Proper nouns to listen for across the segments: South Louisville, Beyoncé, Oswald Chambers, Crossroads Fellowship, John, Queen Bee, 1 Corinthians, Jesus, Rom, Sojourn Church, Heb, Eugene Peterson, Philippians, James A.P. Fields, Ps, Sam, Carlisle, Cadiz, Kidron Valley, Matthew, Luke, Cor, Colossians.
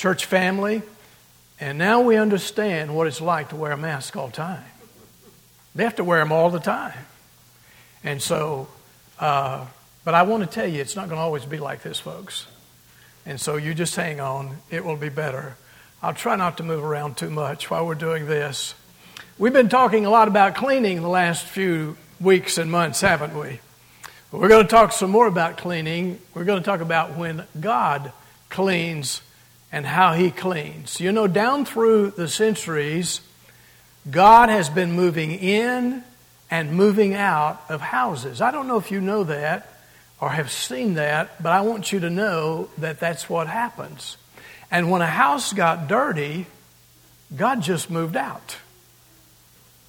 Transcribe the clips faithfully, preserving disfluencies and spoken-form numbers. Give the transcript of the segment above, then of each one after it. church family, and now we understand what it's like to wear a mask all the time. They have to wear them all the time. And so, uh, but I want to tell you, it's not going to always be like this, folks. And so you just hang on. It will be better. I'll try not to move around too much while we're doing this. We've been talking a lot about cleaning the last few weeks and months, haven't we? But we're going to talk some more about cleaning. We're going to talk about when God cleans and how He cleans. You know, down through the centuries, God has been moving in and moving out of houses. I don't know if you know that or have seen that, but I want you to know that that's what happens. And when a house got dirty, God just moved out.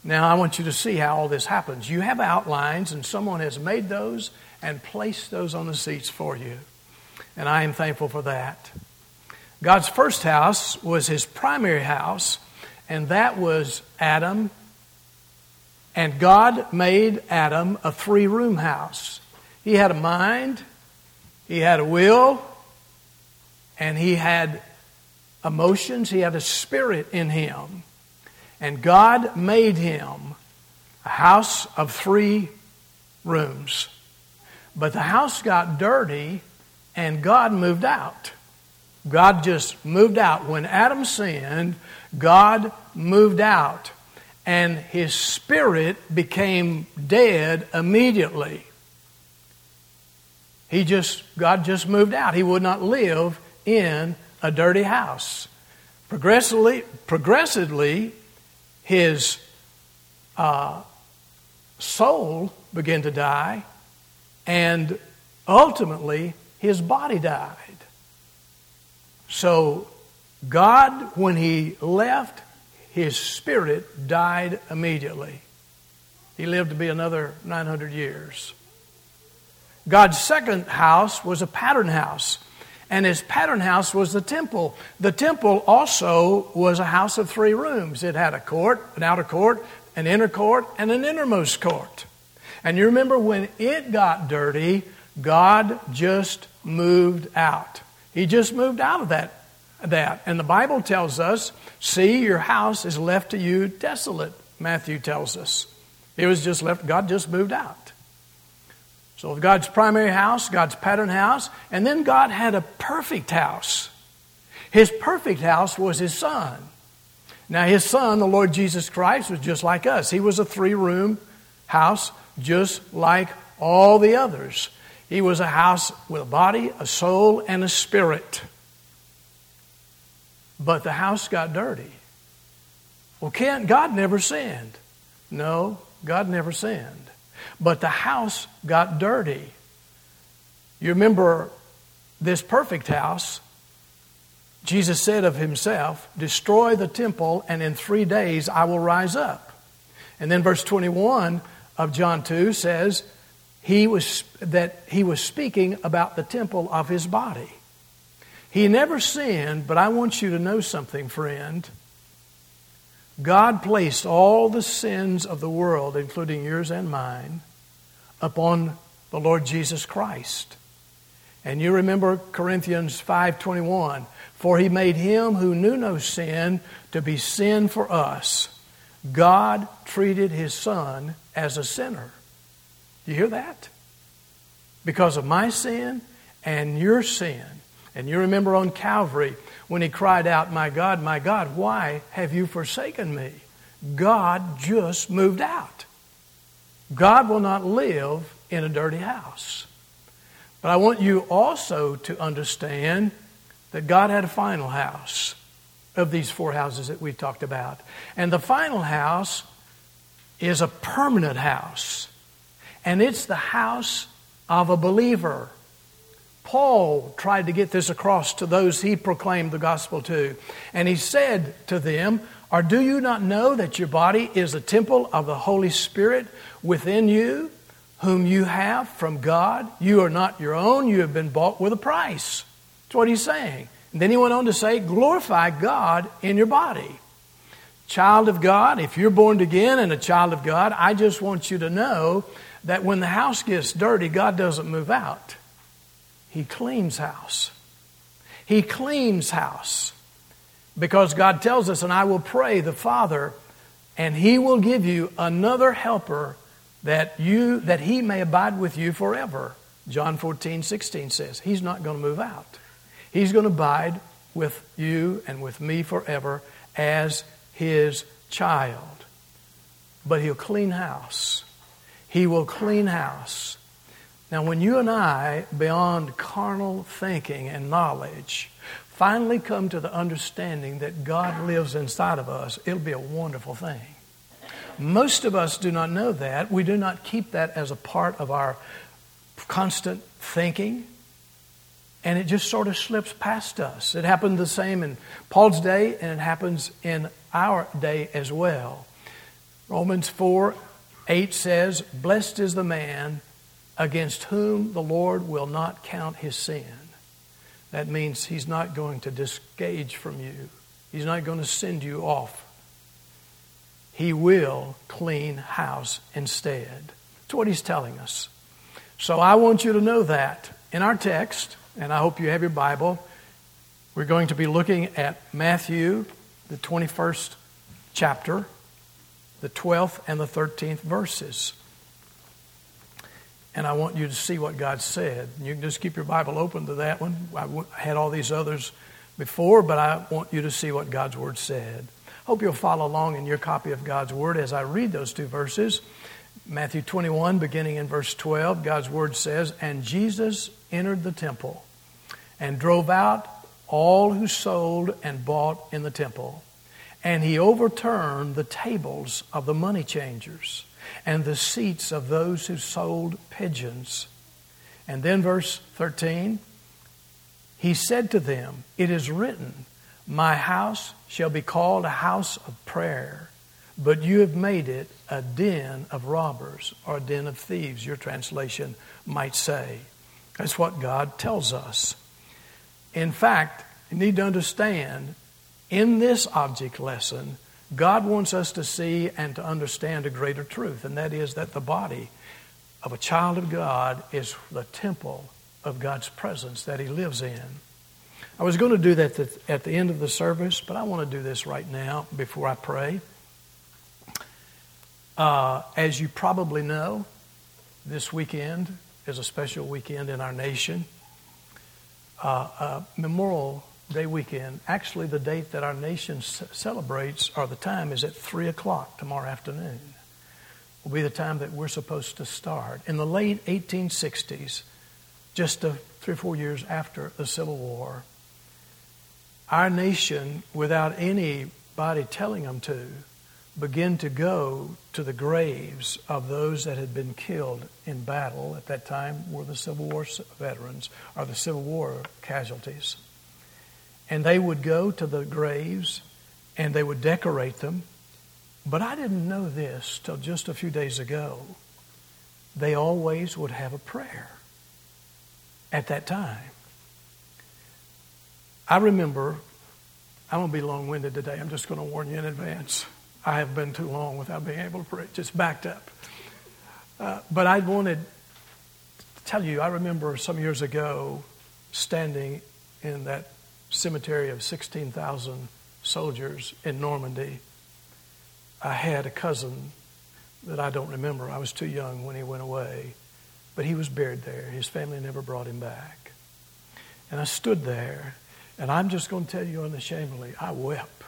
Now, I want you to see how all this happens. You have outlines, and someone has made those and placed those on the seats for you. And I am thankful for that. God's first house was His primary house, and that was Adam. And God made Adam a three-room house. He had a mind, he had a will, and he had emotions, he had a spirit in him. And God made him a house of three rooms. But the house got dirty and God moved out. God just moved out. When Adam sinned, God moved out. And his spirit became dead immediately. He just, God just moved out. He would not live in a dirty house. Progressively, progressively his uh, soul began to die, and ultimately his body died. So God, when He left, His spirit died immediately. He lived to be another nine hundred years. God's second house was a pattern house. And His pattern house was the temple. The temple also was a house of three rooms. It had a court, an outer court, an inner court, and an innermost court. And you remember when it got dirty, God just moved out. He just moved out of that. That. And the Bible tells us, see, your house is left to you desolate, Matthew tells us. It was just left, God just moved out. So God's primary house, God's pattern house, and then God had a perfect house. His perfect house was His Son. Now His Son, the Lord Jesus Christ, was just like us. He was a three-room house just like all the others. He was a house with a body, a soul, and a spirit. But the house got dirty. Well, can't God never sinned? No, God never sinned. But the house got dirty. You remember this perfect house, Jesus said of Himself, destroy the temple and in three days I will rise up. And then verse twenty-one of John two says he was that He was speaking about the temple of His body. He never sinned, but I want you to know something, friend. God placed all the sins of the world, including yours and mine, upon the Lord Jesus Christ. And you remember Corinthians five twenty-one, for He made Him who knew no sin to be sin for us. God treated His Son as a sinner. Do you hear that? Because of my sin and your sin. And you remember on Calvary when He cried out, my God, my God, why have you forsaken me? God just moved out. God will not live in a dirty house. But I want you also to understand that God had a final house of these four houses that we talked about. And the final house is a permanent house. And it's the house of a believer. Paul tried to get this across to those he proclaimed the gospel to. And he said to them, or do you not know that your body is a temple of the Holy Spirit within you, whom you have from God? You are not your own. You have been bought with a price. That's what he's saying. And then he went on to say, glorify God in your body. Child of God, if you're born again and a child of God, I just want you to know that when the house gets dirty, God doesn't move out. He cleans house. He cleans house. Because God tells us, and I will pray the Father, and he will give you another helper that you that he may abide with you forever. John fourteen sixteen says, he's not going to move out. He's going to abide with you and with me forever as his child. But he'll clean house. He will clean house. Now, when you and I, beyond carnal thinking and knowledge, finally come to the understanding that God lives inside of us, it'll be a wonderful thing. Most of us do not know that. We do not keep that as a part of our constant thinking. And it just sort of slips past us. It happened the same in Paul's day, and it happens in our day as well. Romans four eight says, blessed is the man against whom the Lord will not count his sin. That means he's not going to disengage from you. He's not going to send you off. He will clean house instead. That's what he's telling us. So I want you to know that in our text, and I hope you have your Bible, we're going to be looking at Matthew, the twenty-first chapter, the twelfth and the thirteenth verses. And I want you to see what God said. You can just keep your Bible open to that one. I had all these others before, but I want you to see what God's Word said. Hope you'll follow along in your copy of God's Word as I read those two verses. Matthew twenty-one, beginning in verse twelve, God's Word says, and Jesus entered the temple and drove out all who sold and bought in the temple. And he overturned the tables of the money changers and the seats of those who sold pigeons. And then verse thirteen, he said to them, it is written, my house shall be called a house of prayer, but you have made it a den of robbers, or a den of thieves, your translation might say. That's what God tells us. In fact, you need to understand, in this object lesson, God wants us to see and to understand a greater truth, and that is that the body of a child of God is the temple of God's presence that he lives in. I was going to do that at the end of the service, but I want to do this right now before I pray. Uh, as you probably know, this weekend is a special weekend in our nation. Uh, a memorial Day weekend. Actually, the date that our nation celebrates, or the time, is at three o'clock tomorrow afternoon. Will be the time that we're supposed to start. In the late eighteen sixties, just three or four years after the Civil War, our nation, without anybody telling them to, began to go to the graves of those that had been killed in battle at that time were the Civil War veterans or the Civil War casualties. And they would go to the graves and they would decorate them. But I didn't know this till just a few days ago. They always would have a prayer at that time. I remember, I won't be long-winded today. I'm just going to warn you in advance. I have been too long without being able to preach. It's backed up. Uh, but I wanted to tell you, I remember some years ago standing in that cemetery of sixteen thousand soldiers in Normandy. I had a cousin that I don't remember. I was too young when he went away, but he was buried there. His family never brought him back. And I stood there, and I'm just going to tell you unashamedly, I wept.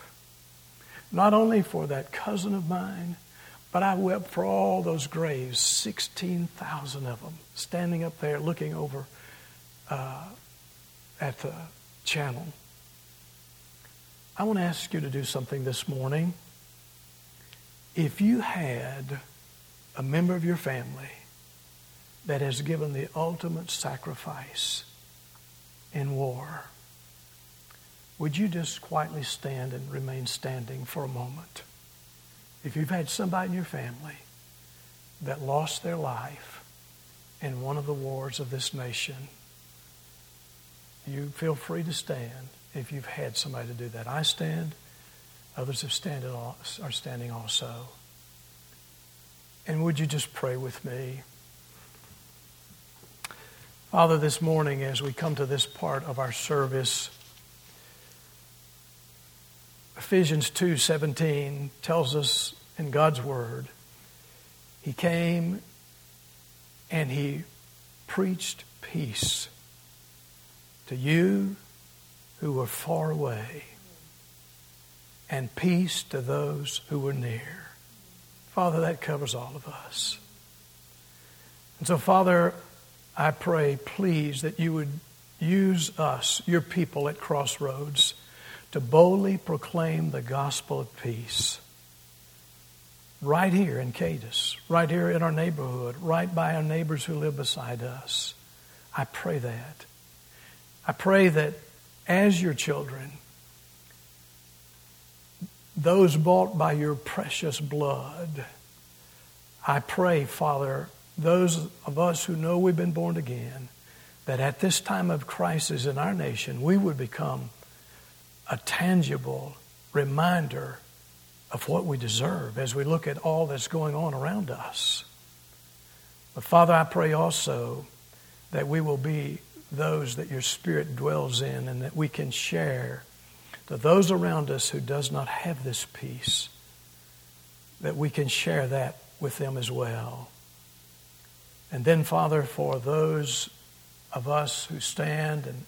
Not only for that cousin of mine, but I wept for all those graves, sixteen thousand of them, standing up there looking over uh, at the channel. I want to ask you to do something this morning. If you had a member of your family that has given the ultimate sacrifice in war, would you just quietly stand and remain standing for a moment? If you've had somebody in your family that lost their life in one of the wars of this nation, you feel free to stand if you've had somebody to do that. I stand. Others have standing, are standing also. And would you just pray with me? Father, this morning as we come to this part of our service, Ephesians two seventeen tells us in God's word, he came and he preached peace to you who were far away and peace to those who were near. Father, that covers all of us. And so, Father, I pray, please, that you would use us, your people at Crossroads, to boldly proclaim the gospel of peace right here in Cadiz, right here in our neighborhood, right by our neighbors who live beside us. I pray that. I pray that as your children, those bought by your precious blood, I pray, Father, those of us who know we've been born again, that at this time of crisis in our nation, we would become a tangible reminder of what we deserve as we look at all that's going on around us. But Father, I pray also that we will be those that your Spirit dwells in and that we can share to those around us who does not have this peace, that we can share that with them as well. And then, Father, for those of us who stand and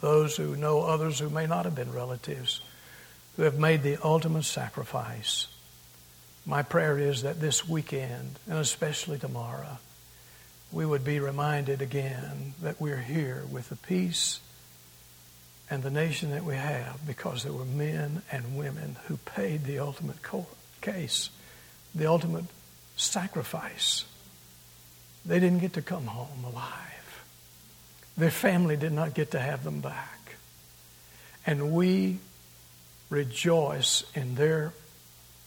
those who know others who may not have been relatives, who have made the ultimate sacrifice, my prayer is that this weekend, and especially tomorrow, we would be reminded again that we're here with the peace and the nation that we have because there were men and women who paid the ultimate case, the ultimate sacrifice. They didn't get to come home alive. Their family did not get to have them back. And we rejoice in their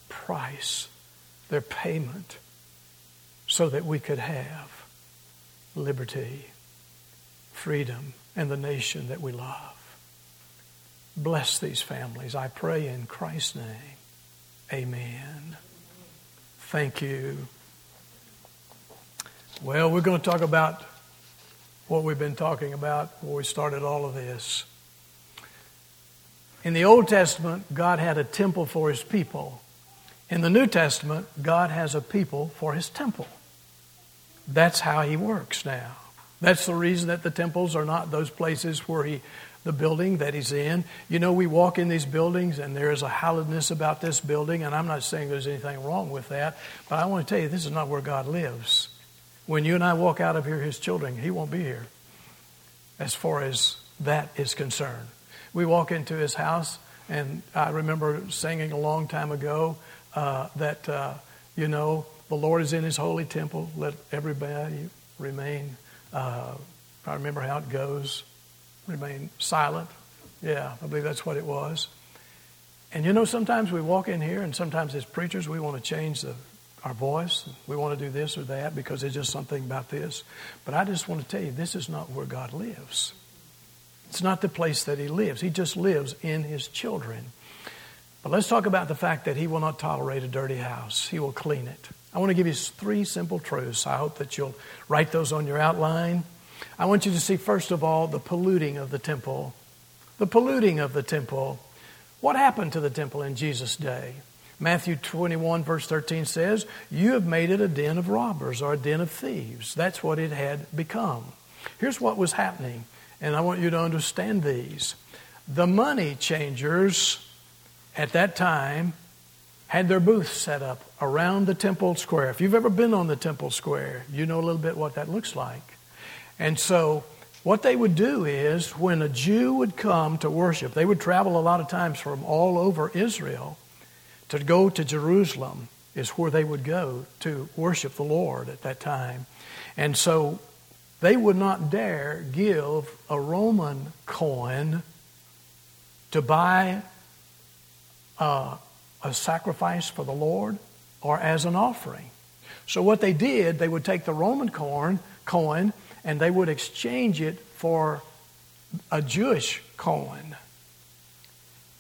price, their payment, so that we could have liberty, freedom, and the nation that we love. Bless these families, I pray in Christ's name. Amen. Thank you. Well, we're going to talk about what we've been talking about before we started all of this. In the Old Testament, God had a temple for his people. In the New Testament, God has a people for his temple. That's how he works now. That's the reason that the temples are not those places where he, the building that he's in. You know, we walk in these buildings and there is a hallowedness about this building, and I'm not saying there's anything wrong with that, but I want to tell you, this is not where God lives. When you and I walk out of here, his children, he won't be here as far as that is concerned. We walk into his house, and I remember singing a long time ago uh, that, uh, you know, the Lord is in his holy temple. Let everybody remain, uh, I remember how it goes, remain silent. Yeah, I believe that's what it was. And, you know, sometimes we walk in here, and sometimes as preachers, we want to change the our voice. We want to do this or that because there's just something about this. But I just want to tell you, this is not where God lives. It's not the place that he lives. He just lives in his children. But let's talk about the fact that he will not tolerate a dirty house. He will clean it. I want to give you three simple truths. I hope that you'll write those on your outline. I want you to see, first of all, the polluting of the temple. The polluting of the temple. What happened to the temple in Jesus' day? Matthew twenty-one, verse thirteen says, you have made it a den of robbers or a den of thieves. That's what it had become. Here's what was happening, and I want you to understand these. The money changers at that time had their booths set up around the temple square. If you've ever been on the temple square, you know a little bit what that looks like. And so what they would do is when a Jew would come to worship, they would travel a lot of times from all over Israel. To go to Jerusalem is where they would go to worship the Lord at that time. And so they would not dare give a Roman coin to buy uh, a sacrifice for the Lord or as an offering. So what they did, they would take the Roman coin, coin and they would exchange it for a Jewish coin.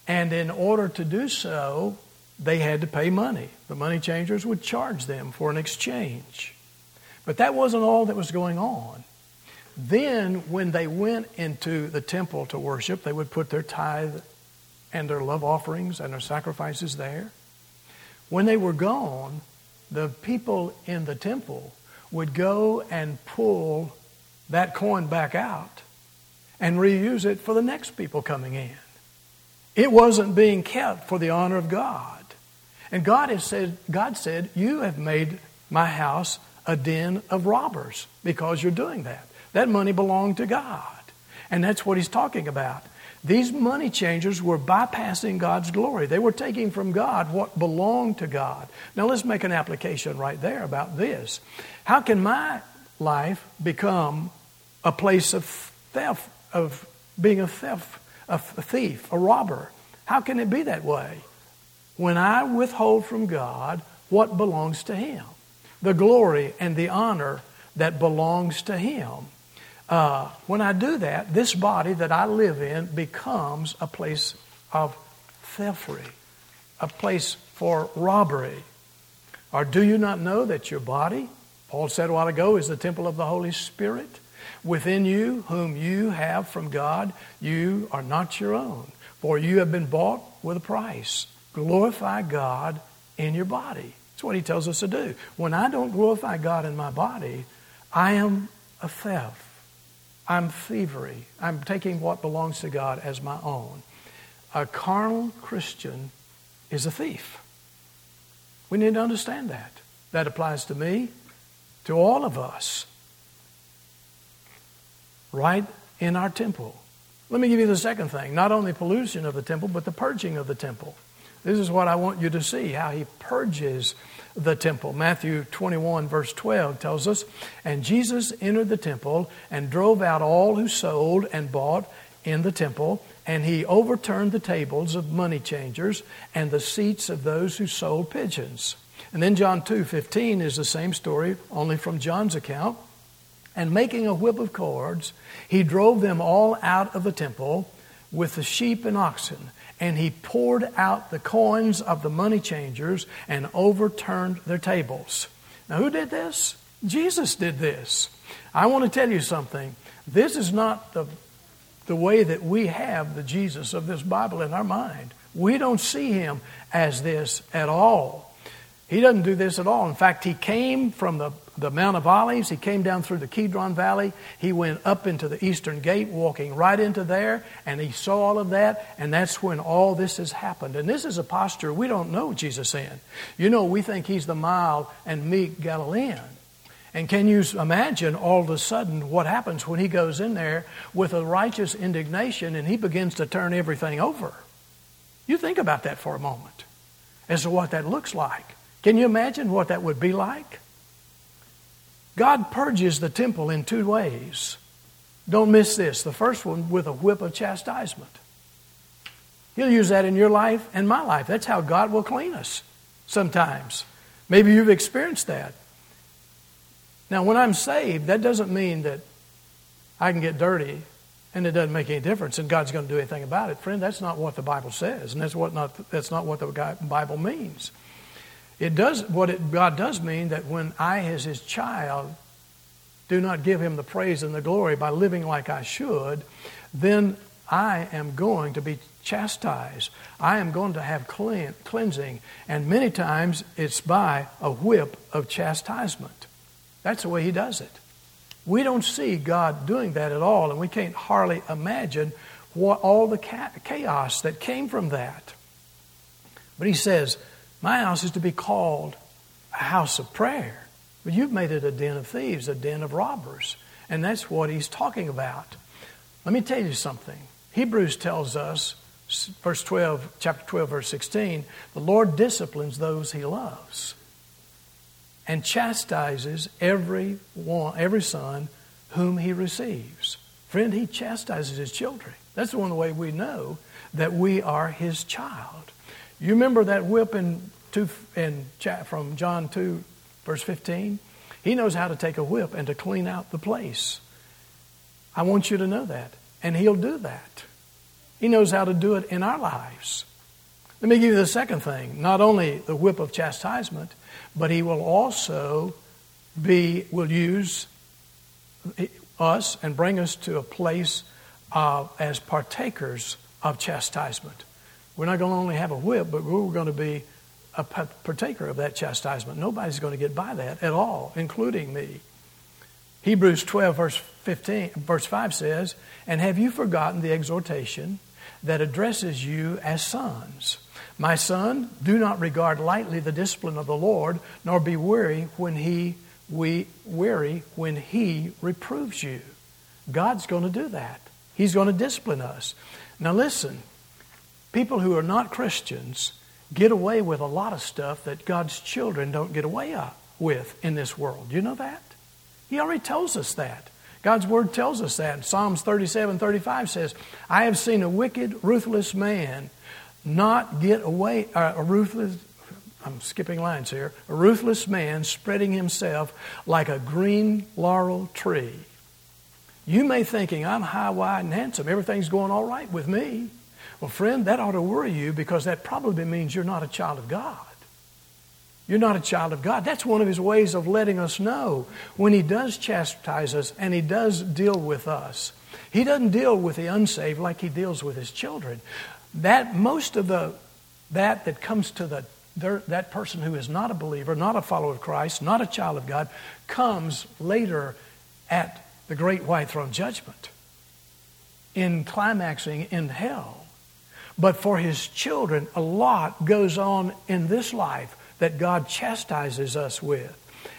And in order to do so, they had to pay money. The money changers would charge them for an exchange. But that wasn't all that was going on. Then when they went into the temple to worship, they would put their tithe and their love offerings and their sacrifices there. When they were gone, the people in the temple would go and pull that coin back out and reuse it for the next people coming in. It wasn't being kept for the honor of God. And God has said, God said, you have made my house a den of robbers because you're doing that. That money belonged to God. And that's what he's talking about. These money changers were bypassing God's glory. They were taking from God what belonged to God. Now let's make an application right there about this. How can my life become a place of theft, of being a theft, a thief, a robber? How can it be that way? When I withhold from God what belongs to Him, the glory and the honor that belongs to Him. Uh, when I do that, this body that I live in becomes a place of thievery, a place for robbery. Or do you not know that your body, Paul said a while ago, is the temple of the Holy Spirit? Within you, whom you have from God, you are not your own, for you have been bought with a price. Glorify God in your body. That's what he tells us to do. When I don't glorify God in my body, I am a thief. I'm thievery. I'm taking what belongs to God as my own. A carnal Christian is a thief. We need to understand that. That applies to me, to all of us. Right in our temple. Let me give you the second thing. Not only pollution of the temple, but the purging of the temple. This is what I want you to see, how he purges the temple. Matthew twenty-one, verse twelve tells us, and Jesus entered the temple and drove out all who sold and bought in the temple, and he overturned the tables of money changers and the seats of those who sold pigeons. And then John two fifteen is the same story, only from John's account. And making a whip of cords, he drove them all out of the temple with the sheep and oxen. And he poured out the coins of the money changers and overturned their tables. Now, who did this? Jesus did this. I want to tell you something. This is not the, the way that we have the Jesus of this Bible in our mind. We don't see him as this at all. He doesn't do this at all. In fact, he came from the The Mount of Olives, he came down through the Kidron Valley. He went up into the eastern gate, walking right into there, and he saw all of that, and that's when all this has happened. And this is a posture we don't know Jesus in. You know, we think he's the mild and meek Galilean. And can you imagine all of a sudden what happens when he goes in there with a righteous indignation and he begins to turn everything over? You think about that for a moment as to what that looks like. Can you imagine what that would be like? God purges the temple in two ways. Don't miss this. The first one, with a whip of chastisement. He'll use that in your life and my life. That's how God will clean us sometimes. Maybe you've experienced that. Now, when I'm saved, that doesn't mean that I can get dirty and it doesn't make any difference and God's going to do anything about it. Friend, that's not what the Bible says, and that's what not that's not what the Bible means. It does what it, God does mean that when I, as His child, do not give Him the praise and the glory by living like I should, then I am going to be chastised. I am going to have cleansing, and many times it's by a whip of chastisement. That's the way He does it. We don't see God doing that at all, and we can't hardly imagine what all the chaos that came from that. But He says, my house is to be called a house of prayer. But you've made it a den of thieves, a den of robbers. And that's what he's talking about. Let me tell you something. Hebrews tells us, verse twelve, chapter twelve, verse sixteen, the Lord disciplines those he loves and chastises every one, every son whom he receives. Friend, he chastises his children. That's the one way we know that we are his child. You remember that whip in two, in from John two, verse fifteen? He knows how to take a whip and to clean out the place. I want you to know that. And he'll do that. He knows how to do it in our lives. Let me give you the second thing. Not only the whip of chastisement, but he will also be, will use us and bring us to a place of, as partakers of chastisement. We're not going to only have a whip, but we're going to be a partaker of that chastisement. Nobody's going to get by that at all, including me. Hebrews twelve, verse fifteen, verse five says, "And have you forgotten the exhortation that addresses you as sons? My son, do not regard lightly the discipline of the Lord, nor be weary when he we weary when he reproves you." God's going to do that. He's going to discipline us. Now listen, people who are not Christians get away with a lot of stuff that God's children don't get away with in this world. Do you know that? He already tells us that. God's Word tells us that. Psalms thirty-seven, thirty-five says, "I have seen a wicked, ruthless man not get away, uh, a ruthless, I'm skipping lines here, a ruthless man spreading himself like a green laurel tree." You may be thinking, "I'm high, wide, and handsome. Everything's going all right with me." Well, friend, that ought to worry you, because that probably means you're not a child of God. You're not a child of God. That's one of his ways of letting us know when he does chastise us and he does deal with us. He doesn't deal with the unsaved like he deals with his children. That most of the that that comes to the that person who is not a believer, not a follower of Christ, not a child of God, comes later at the great white throne judgment, in climaxing in hell. But for his children, a lot goes on in this life that God chastises us with.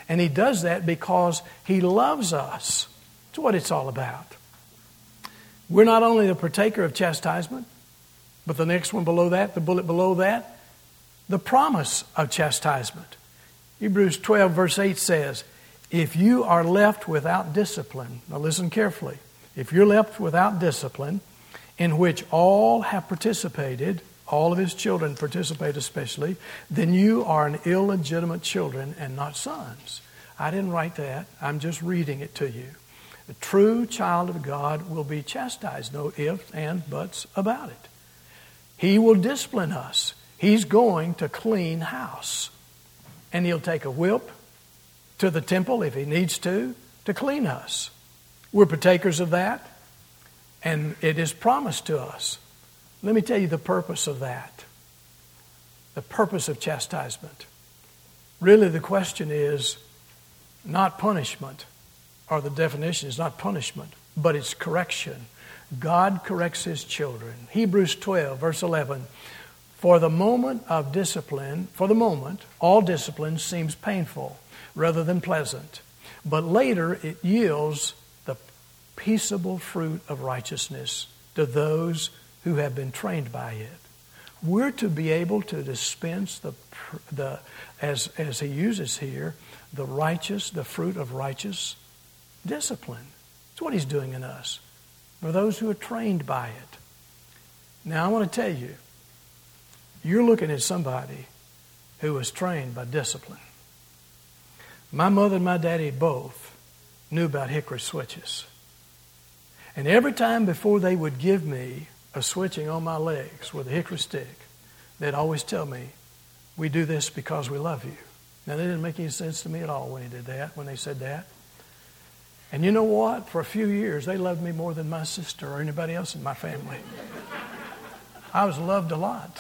And he does that because he loves us. That's what it's all about. We're not only the partaker of chastisement, but the next one below that, the bullet below that, the promise of chastisement. Hebrews twelve verse eight says, "If you are left without discipline," now listen carefully, "if you're left without discipline, in which all have participated," all of his children participate especially, "then you are an illegitimate children and not sons." I didn't write that. I'm just reading it to you. The true child of God will be chastised. No ifs, ands, buts about it. He will discipline us. He's going to clean house. And he'll take a whip to the temple if he needs to, to clean us. We're partakers of that. And it is promised to us. Let me tell you the purpose of that. The purpose of chastisement. Really the question is not punishment, or the definition is not punishment, but it's correction. God corrects his children. Hebrews twelve, verse eleven. "For the moment of discipline, for the moment, all discipline seems painful rather than pleasant. But later it yields peaceable fruit of righteousness to those who have been trained by it." We're to be able to dispense the the as as he uses here the righteous the fruit of righteous discipline. It's what he's doing in us for those who are trained by it. Now I want to tell you, you're looking at somebody who was trained by discipline. My mother and my daddy both knew about hickory switches. And every time before they would give me a switching on my legs with a hickory stick, they'd always tell me, "We do this because we love you." Now, that didn't make any sense to me at all when he did that, when they said that. And you know what? For a few years, they loved me more than my sister or anybody else in my family. I was loved a lot.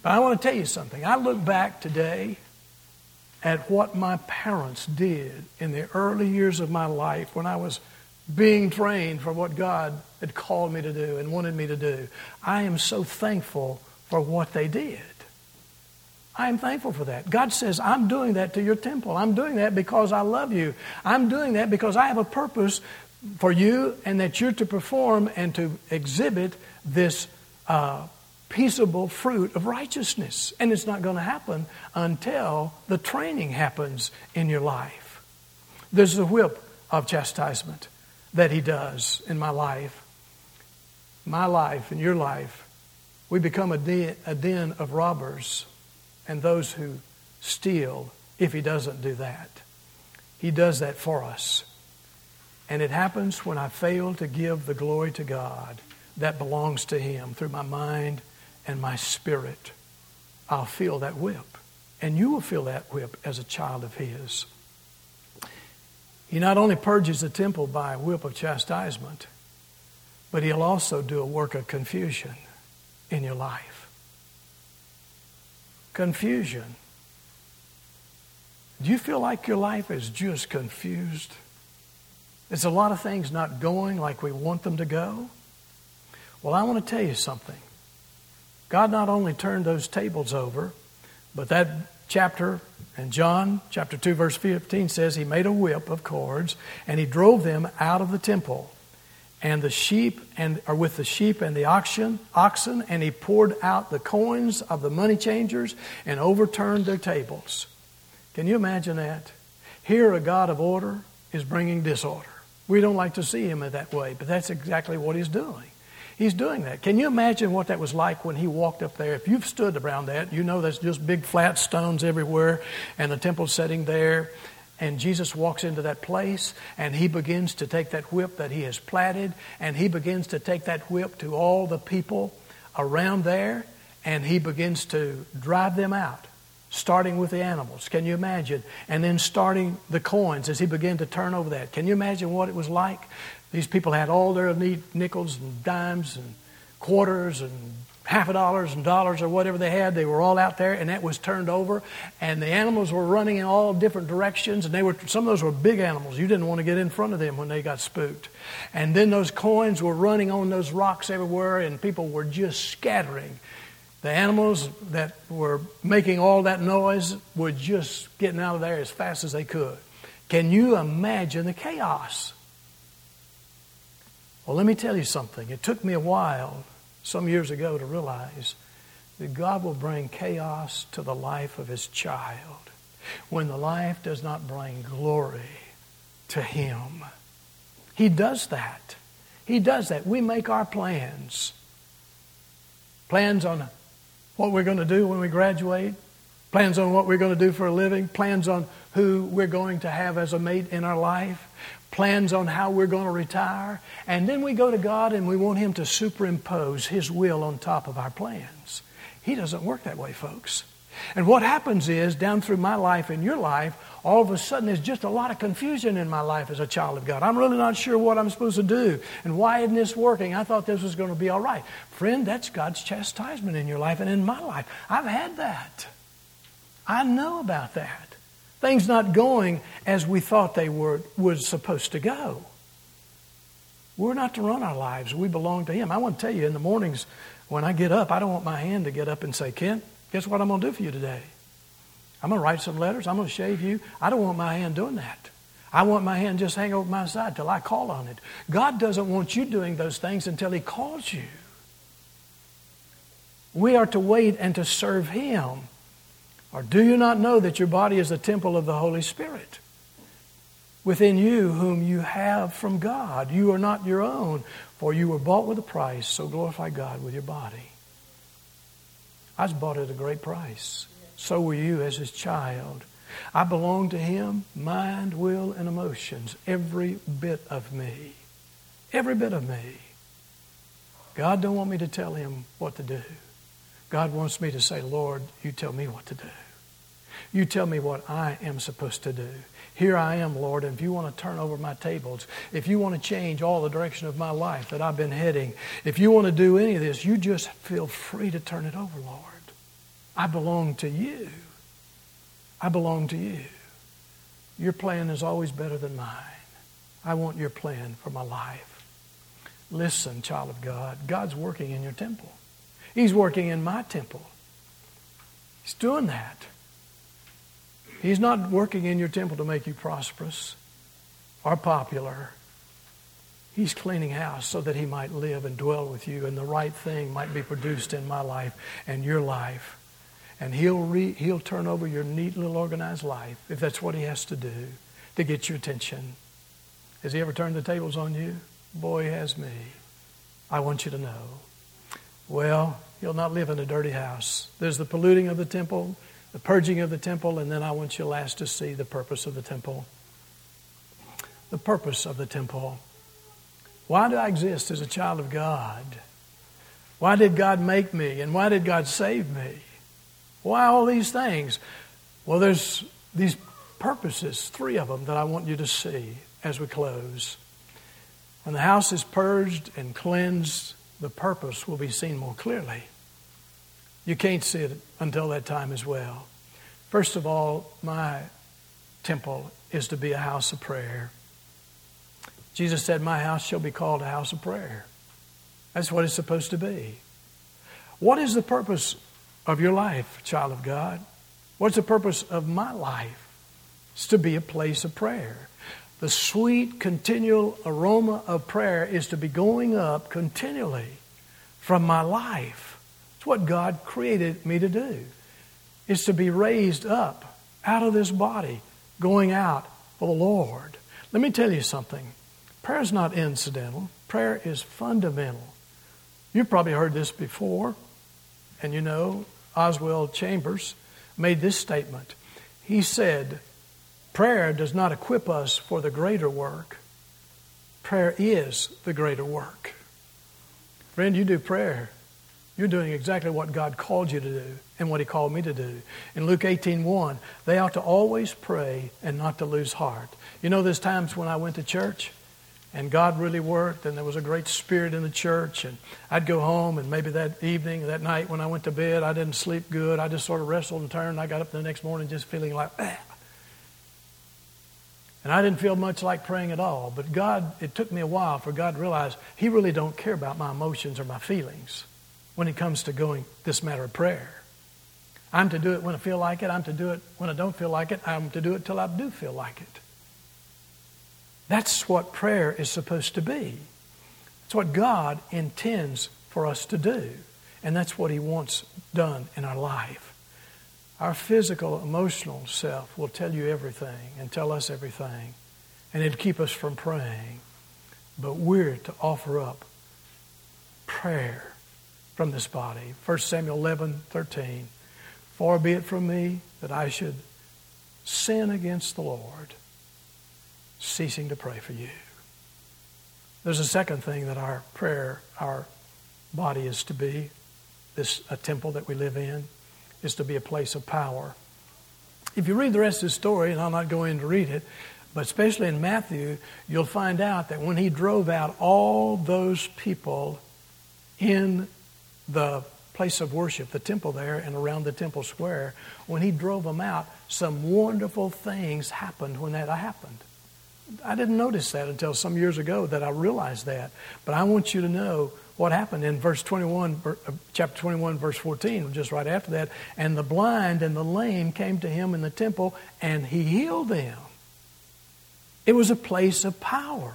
But I want to tell you something. I look back today at what my parents did in the early years of my life when I was being trained for what God had called me to do and wanted me to do. I am so thankful for what they did. I am thankful for that. God says, "I'm doing that to your temple. I'm doing that because I love you. I'm doing that because I have a purpose for you, and that you're to perform and to exhibit this uh, peaceable fruit of righteousness." And it's not going to happen until the training happens in your life. There's the whip of chastisement that he does in my life, my life and your life. We become a den, a den of robbers and those who steal if he doesn't do that. He does that for us. And it happens when I fail to give the glory to God that belongs to him through my mind and my spirit. I'll feel that whip. And you will feel that whip as a child of his. He not only purges the temple by a whip of chastisement, but he'll also do a work of confusion in your life. Confusion. Do you feel like your life is just confused? There's a lot of things not going like we want them to go. Well, I want to tell you something. God not only turned those tables over, but that chapter in John, chapter two, verse fifteen says he made a whip of cords and he drove them out of the temple. And the sheep and are with the sheep and the oxen, oxen, and he poured out the coins of the money changers and overturned their tables. Can you imagine that? Here, a God of order is bringing disorder. We don't like to see him that way, but that's exactly what he's doing. He's doing that. Can you imagine what that was like when he walked up there? If you've stood around that, you know that's just big flat stones everywhere and the temple setting there. And Jesus walks into that place and he begins to take that whip that he has plaited and he begins to take that whip to all the people around there and he begins to drive them out, starting with the animals. Can you imagine? And then starting the coins as he began to turn over that. Can you imagine what it was like? These people had all their nickels and dimes and quarters and half a dollars and dollars or whatever they had. They were all out there, and that was turned over, and the animals were running in all different directions, and they were some of those were big animals. You didn't want to get in front of them when they got spooked. And then those coins were running on those rocks everywhere, and people were just scattering. The animals that were making all that noise were just getting out of there as fast as they could. Can you imagine the chaos? Well, let me tell you something. It took me a while some years ago to realize that God will bring chaos to the life of his child when the life does not bring glory to him. He does that. He does that. We make our plans. Plans on what we're going to do when we graduate. Plans on what we're going to do for a living. Plans on who we're going to have as a mate in our life. Plans on how we're going to retire. And then we go to God and we want him to superimpose his will on top of our plans. He doesn't work that way, folks. And what happens is, down through my life and your life, all of a sudden there's just a lot of confusion in my life as a child of God. I'm really not sure what I'm supposed to do and why isn't this working? I thought this was going to be all right. Friend, that's God's chastisement in your life and in my life. I've had that. I know about that. Things not going as we thought they were was supposed to go. We're not to run our lives. We belong to him. I want to tell you, in the mornings when I get up, I don't want my hand to get up and say, Kent, guess what I'm going to do for you today? I'm going to write some letters. I'm going to shave you. I don't want my hand doing that. I want my hand just hang over my side till I call on it. God doesn't want you doing those things until he calls you. We are to wait and to serve him. Or do you not know that your body is a temple of the Holy Spirit within you, whom you have from God? You are not your own, for you were bought with a price, so glorify God with your body. I was bought at a great price. So were you as his child. I belong to him, mind, will, and emotions, every bit of me. Every bit of me. God don't want me to tell him what to do. God wants me to say, Lord, you tell me what to do. You tell me what I am supposed to do. Here I am, Lord, and if you want to turn over my tables, if you want to change all the direction of my life that I've been heading, if you want to do any of this, you just feel free to turn it over, Lord. I belong to you. I belong to you. Your plan is always better than mine. I want your plan for my life. Listen, child of God, God's working in your temple. He's working in my temple. He's doing that. He's not working in your temple to make you prosperous or popular. He's cleaning house so that he might live and dwell with you, and the right thing might be produced in my life and your life. And he'll re, he'll turn over your neat little organized life, if that's what he has to do, to get your attention. Has he ever turned the tables on you? Boy, he has me. I want you to know. Well, you'll not live in a dirty house. There's the polluting of the temple, the purging of the temple, and then I want you last to see the purpose of the temple. The purpose of the temple. Why do I exist as a child of God? Why did God make me? And why did God save me? Why all these things? Well, there's these purposes, three of them, that I want you to see as we close. When the house is purged and cleansed, the purpose will be seen more clearly. You can't see it until that time as well. First of all, my temple is to be a house of prayer. Jesus said, my house shall be called a house of prayer. That's what it's supposed to be. What is the purpose of your life, child of God? What's the purpose of my life? It's to be a place of prayer. The sweet, continual aroma of prayer is to be going up continually from my life. It's what God created me to do. It's to be raised up out of this body, going out for the Lord. Let me tell you something. Prayer is not incidental. Prayer is fundamental. You've probably heard this before. And you know, Oswald Chambers made this statement. He said, prayer does not equip us for the greater work. Prayer is the greater work. Friend, you do prayer. You're doing exactly what God called you to do and what he called me to do. In Luke eighteen one, they ought to always pray and not to lose heart. You know, there's times when I went to church and God really worked and there was a great spirit in the church, and I'd go home, and maybe that evening, that night when I went to bed, I didn't sleep good. I just sort of wrestled and turned. I got up the next morning just feeling like, ah. And I didn't feel much like praying at all. But God, it took me a while for God to realize he really don't care about my emotions or my feelings when it comes to going this matter of prayer. I'm to do it when I feel like it. I'm to do it when I don't feel like it. I'm to do it till I do feel like it. That's what prayer is supposed to be. It's what God intends for us to do. And that's what he wants done in our life. Our physical, emotional self will tell you everything and tell us everything. And it'll keep us from praying. But we're to offer up prayer from this body. First Samuel eleven thirteen. Far be it from me that I should sin against the Lord, ceasing to pray for you. There's a second thing that our prayer, our body is to be, this a temple that we live in, is to be a place of power. If you read the rest of the story, and I'll not go in to read it, but especially in Matthew, you'll find out that when he drove out all those people in the place of worship, the temple there and around the temple square, when he drove them out, some wonderful things happened when that happened. I didn't notice that until some years ago that I realized that. But I want you to know what happened in verse twenty-one, chapter twenty-one, verse fourteen, just right after that. And the blind and the lame came to him in the temple, and he healed them. It was a place of power.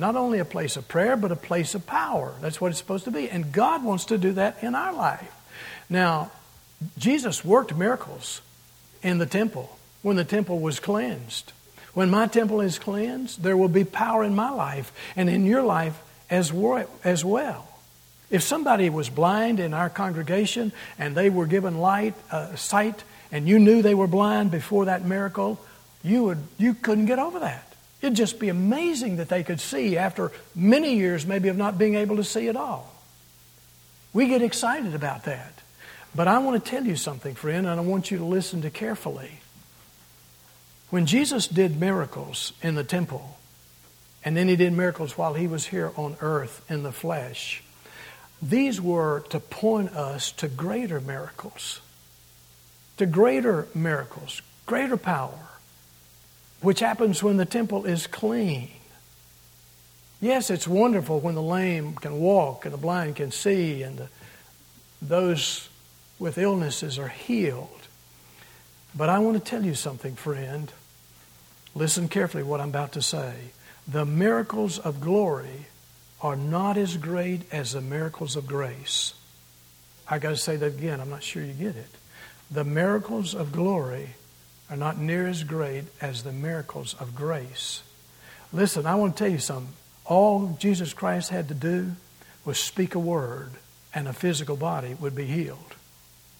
Not only a place of prayer, but a place of power. That's what it's supposed to be. And God wants to do that in our life. Now, Jesus worked miracles in the temple when the temple was cleansed. When my temple is cleansed, there will be power in my life and in your life as well. If somebody was blind in our congregation and they were given light, uh, sight, and you knew they were blind before that miracle, you would you couldn't get over that. It'd just be amazing that they could see after many years maybe of not being able to see at all. We get excited about that. But I want to tell you something, friend, and I want you to listen to carefully. When Jesus did miracles in the temple, and then he did miracles while he was here on earth in the flesh, these were to point us to greater miracles, to greater miracles, greater power, which happens when the temple is clean. Yes, it's wonderful when the lame can walk and the blind can see and the, those with illnesses are healed. But I want to tell you something, friend. Listen carefully to what I'm about to say. The miracles of glory are not as great as the miracles of grace. I got to say that again. I'm not sure you get it. The miracles of glory are not near as great as the miracles of grace. Listen, I want to tell you something. All Jesus Christ had to do was speak a word and a physical body would be healed,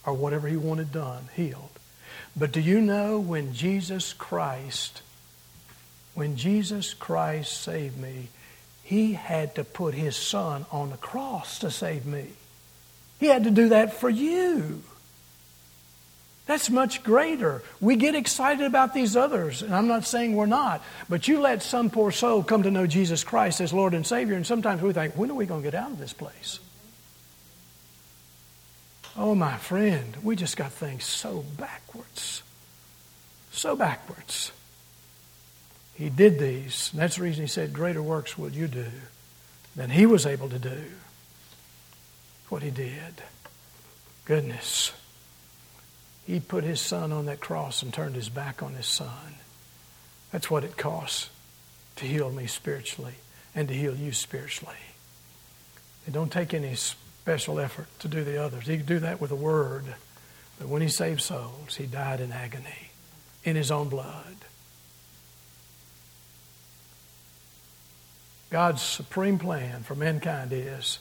or whatever he wanted done, healed. But do you know when Jesus Christ, when Jesus Christ saved me, he had to put his son on the cross to save me. He had to do that for you. That's much greater. We get excited about these others, and I'm not saying we're not, but you let some poor soul come to know Jesus Christ as Lord and Savior, and sometimes we think, when are we going to get out of this place? Oh, my friend, we just got things so backwards. So backwards. He did these. And that's the reason he said, greater works will you do than he was able to do what he did. Goodness. He put his son on that cross and turned his back on his son. That's what it costs to heal me spiritually and to heal you spiritually. It don't take any special effort to do the others. He could do that with a word. But when he saved souls, he died in agony in his own blood. God's supreme plan for mankind is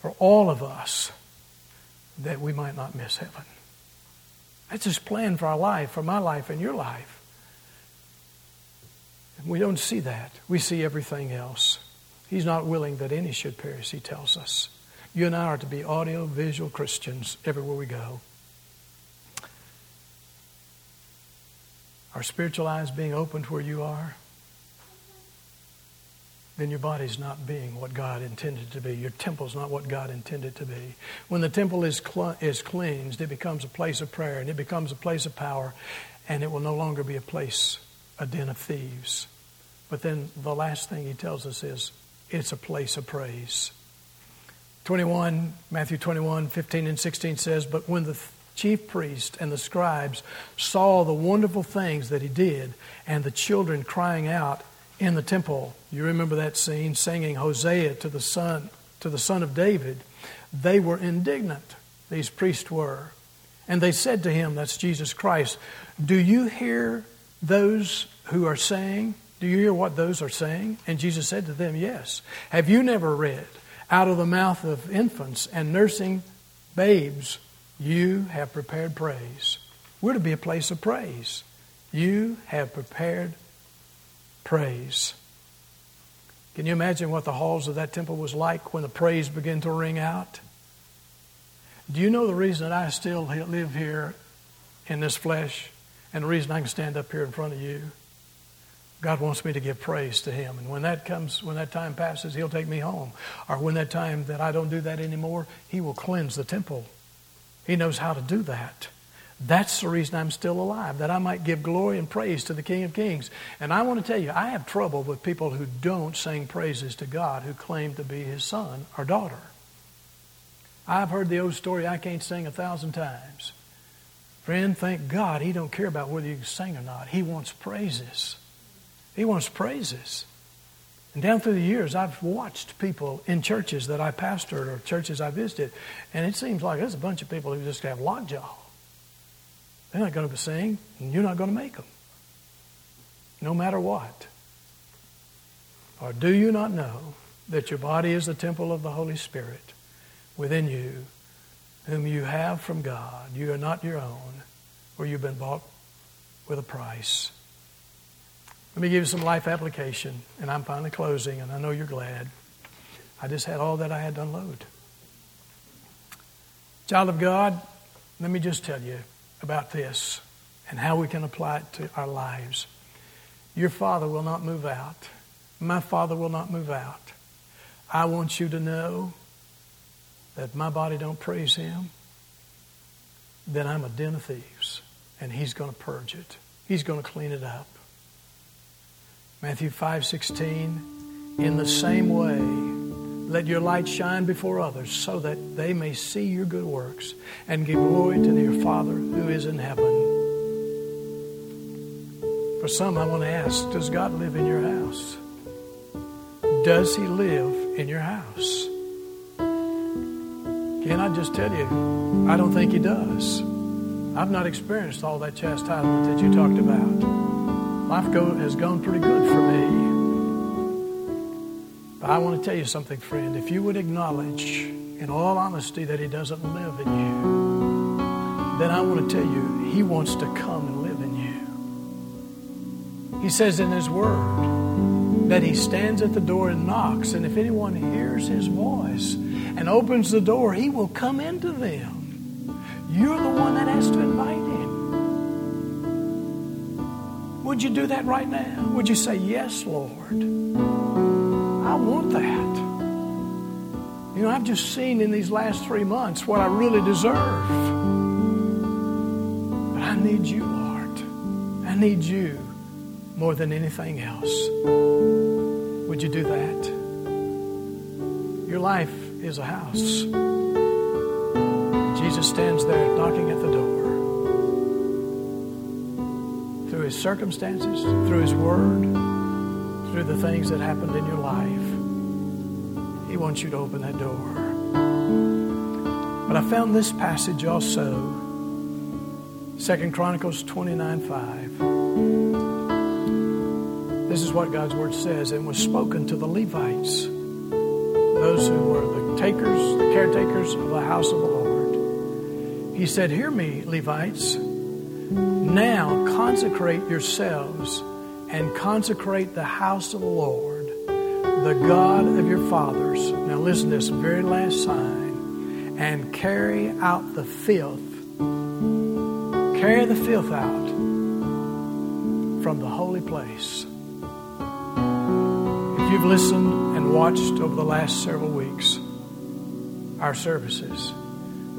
for all of us that we might not miss heaven. That's his plan for our life, for my life and your life. And we don't see that. We see everything else. He's not willing that any should perish, he tells us. You and I are to be audio-visual Christians everywhere we go. Our spiritual eyes being opened where you are, then your body's not being what God intended to be. Your temple's not what God intended to be. When the temple is cl- is cleansed, it becomes a place of prayer, and it becomes a place of power, and it will no longer be a place, a den of thieves. But then the last thing he tells us is, it's a place of praise. twenty-one, Matthew twenty-one, fifteen and sixteen says, but when the th- chief priests and the scribes saw the wonderful things that he did, and the children crying out in the temple, you remember that scene, singing Hosea to the son, to the son of David. They were indignant, these priests were. And they said to him, that's Jesus Christ, do you hear those who are saying? Do you hear what those are saying? And Jesus said to them, yes. Have you never read, out of the mouth of infants and nursing babes, you have prepared praise. We're to be a place of praise. You have prepared praise. Praise. Can you imagine what the halls of that temple was like when the praise began to ring out? Do you know the reason that I still live here in this flesh and the reason I can stand up here in front of you? God wants me to give praise to him. And when that comes, when that time passes, he'll take me home. Or when that time that I don't do that anymore, he will cleanse the temple. He knows how to do that. That's the reason I'm still alive, that I might give glory and praise to the King of Kings. And I want to tell you, I have trouble with people who don't sing praises to God who claim to be his son or daughter. I've heard the old story, I can't sing a thousand times. Friend, thank God he don't care about whether you can sing or not. He wants praises. He wants praises. And down through the years, I've watched people in churches that I pastored or churches I visited, and it seems like there's a bunch of people who just have lockjaw. They're not going to sing, and you're not going to make them. No matter what. Or do you not know that your body is the temple of the Holy Spirit within you, whom you have from God? You are not your own, for you've been bought with a price. Let me give you some life application, and I'm finally closing, and I know you're glad. I just had all that I had to unload. Child of God, let me just tell you about this and how we can apply it to our lives. Your father will not move out. My father will not move out. I want you to know that my body don't praise him, then I'm a den of thieves, and he's going to purge it. He's going to clean it up. Matthew five sixteen, in the same way, let your light shine before others so that they may see your good works and give glory to your Father who is in heaven. For some, I want to ask, does God live in your house? Does he live in your house? Can I just tell you, I don't think he does. I've not experienced all that chastisement that you talked about. Life go, has gone pretty good for me. But I want to tell you something, friend. If you would acknowledge, in all honesty, that he doesn't live in you, then I want to tell you, he wants to come and live in you. He says in his word that he stands at the door and knocks, and if anyone hears his voice and opens the door, he will come into them. You're the one that has to invite him. Would you do that right now? Would you say, yes, Lord? I want that. You know, I've just seen in these last three months what I really deserve. But I need you, Lord. I need you more than anything else. Would you do that? Your life is a house. Jesus stands there knocking at the door. Through his circumstances, through his word, through the things that happened in your life, he wants you to open that door. But I found this passage also, Second Chronicles twenty-nine five. This is what God's word says, and was spoken to the Levites, those who were the takers, the caretakers of the house of the Lord. He said, "Hear me, Levites. Now consecrate yourselves and consecrate the house of the Lord, the God of your fathers." Now listen to this very last sign. "And carry out the filth. Carry the filth out from the holy place." If you've listened and watched over the last several weeks, our services,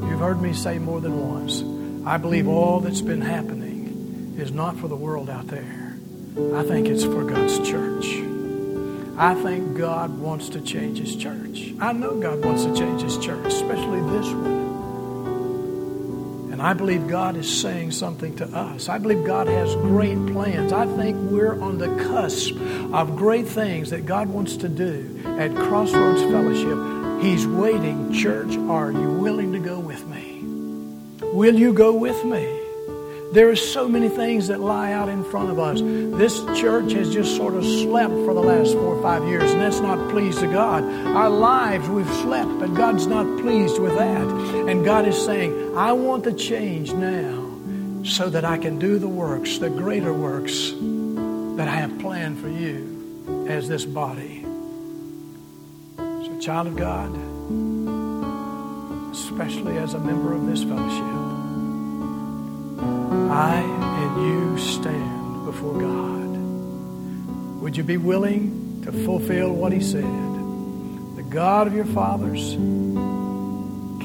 you've heard me say more than once, I believe all that's been happening is not for the world out there. I think it's for God's church. I think God wants to change His church. I know God wants to change His church, especially this one. And I believe God is saying something to us. I believe God has great plans. I think we're on the cusp of great things that God wants to do at Crossroads Fellowship. He's waiting. Church, are you willing to go with me? Will you go with me? There are so many things that lie out in front of us. This church has just sort of slept for the last four or five years, and that's not pleased to God. Our lives, we've slept, but God's not pleased with that. And God is saying, I want the change now so that I can do the works, the greater works that I have planned for you as this body. So, child of God, especially as a member of this fellowship, I and you stand before God. Would you be willing to fulfill what He said? The God of your fathers,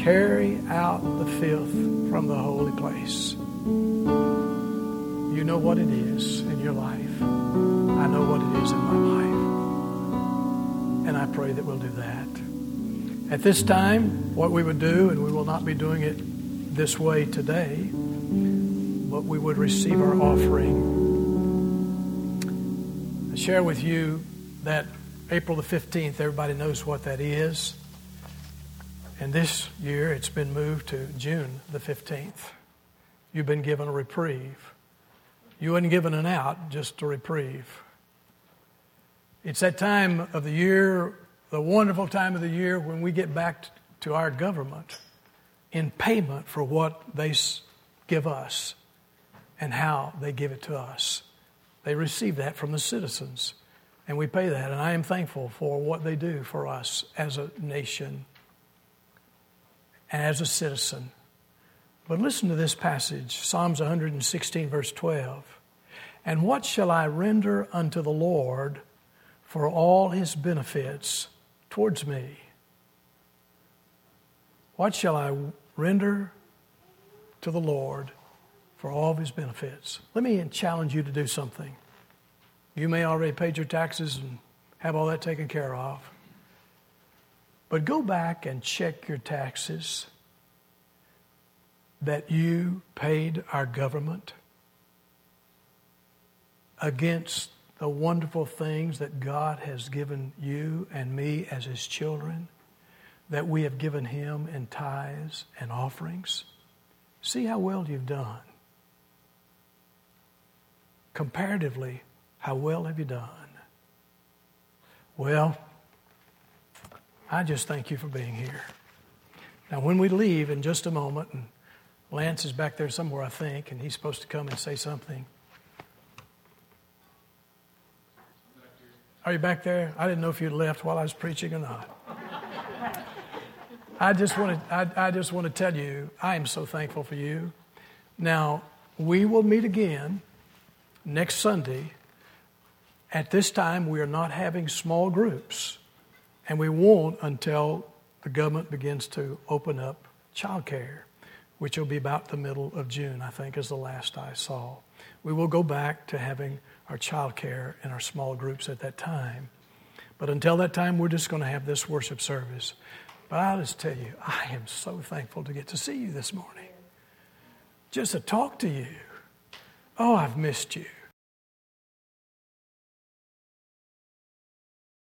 carry out the filth from the holy place. You know what it is in your life. I know what it is in my life. And I pray that we'll do that. At this time, what we would do, and we will not be doing it this way today, but we would receive our offering. I share with you that April the fifteenth, everybody knows what that is. And this year it's been moved to June the fifteenth. You've been given a reprieve. You weren't given an out, just a reprieve. It's that time of the year, the wonderful time of the year when we get back to our government in payment for what they give us. And how they give it to us. They receive that from the citizens. And we pay that. And I am thankful for what they do for us as a nation. And as a citizen. But listen to this passage. Psalms one sixteen verse twelve. "And what shall I render unto the Lord for all His benefits towards me?" What shall I render to the Lord for all of His benefits? Let me challenge you to do something. You may already paid your taxes and have all that taken care of. But go back and check your taxes that you paid our government against the wonderful things that God has given you and me as His children, that we have given Him in tithes and offerings. See how well you've done. Comparatively, how well have you done? Well, I just thank you for being here. Now, when we leave in just a moment, and Lance is back there somewhere, I think, and he's supposed to come and say something. Are you back there? I didn't know if you left while I was preaching or not. I just want to, I, I just want to tell you, I am so thankful for you. Now, we will meet again next Sunday. At this time, we are not having small groups, and we won't until the government begins to open up childcare, which will be about the middle of June, I think, is the last I saw. We will go back to having our childcare and our small groups at that time. But until that time, we're just going to have this worship service. But I'll just tell you, I am so thankful to get to see you this morning. Just to talk to you. Oh, I've missed you.